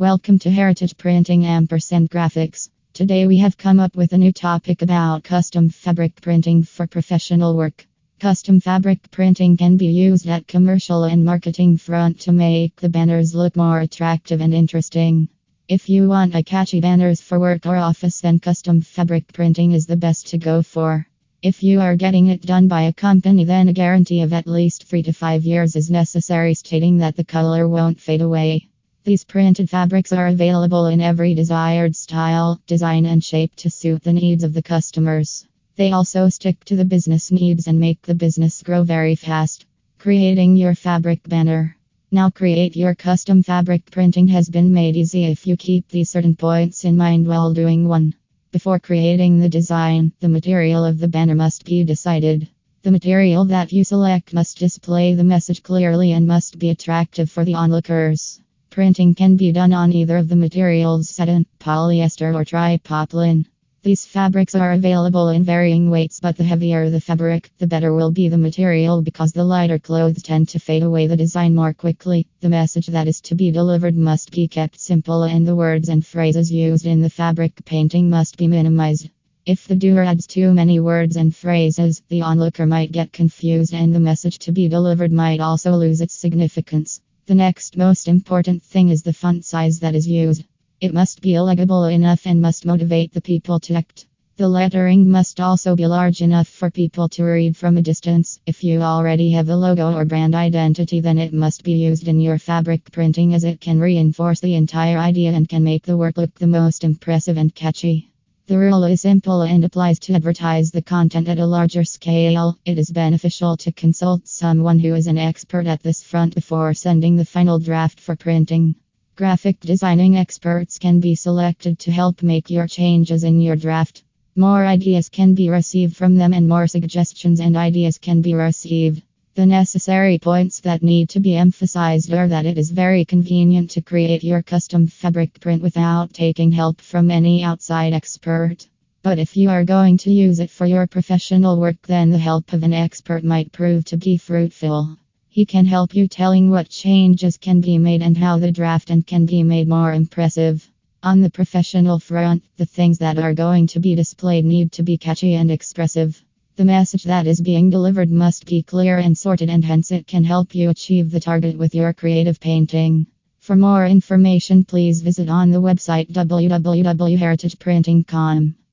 Welcome to Heritage Printing & Graphics. Today we have come up with a new topic about custom fabric printing for professional work. Custom fabric printing can be used at commercial and marketing front to make the banners look more attractive and interesting. If you want a catchy banners for work or office, then custom fabric printing is the best to go for. If you are getting it done by a company, then a guarantee of at least 3 to 5 years is necessary, stating that the color won't fade away. These printed fabrics are available in every desired style, design and shape to suit the needs of the customers. They also stick to the business needs and make the business grow very fast. Creating your fabric banner. Now create your custom fabric printing has been made easy if you keep these certain points in mind while doing one. Before creating the design, the material of the banner must be decided. The material that you select must display the message clearly and must be attractive for the onlookers. Printing can be done on either of the materials, satin, polyester or tri-poplin. These fabrics are available in varying weights, but the heavier the fabric, the better will be the material, because the lighter clothes tend to fade away the design more quickly. The message that is to be delivered must be kept simple, and the words and phrases used in the fabric painting must be minimized. If the doer adds too many words and phrases, the onlooker might get confused and the message to be delivered might also lose its significance. The next most important thing is the font size that is used. It must be legible enough and must motivate the people to act. The lettering must also be large enough for people to read from a distance. If you already have a logo or brand identity, then it must be used in your fabric printing, as it can reinforce the entire idea and can make the work look the most impressive and catchy. The rule is simple and applies to advertise the content at a larger scale. It is beneficial to consult someone who is an expert at this front before sending the final draft for printing. Graphic designing experts can be selected to help make your changes in your draft. More ideas can be received from them, and more suggestions and ideas can be received. The necessary points that need to be emphasized are that it is very convenient to create your custom fabric print without taking help from any outside expert. But if you are going to use it for your professional work, then the help of an expert might prove to be fruitful. He can help you telling what changes can be made and how the draft can be made more impressive. On the professional front, the things that are going to be displayed need to be catchy and expressive. The message that is being delivered must be clear and sorted, and hence it can help you achieve the target with your creative painting. For more information, please visit on the website www.heritageprinting.com.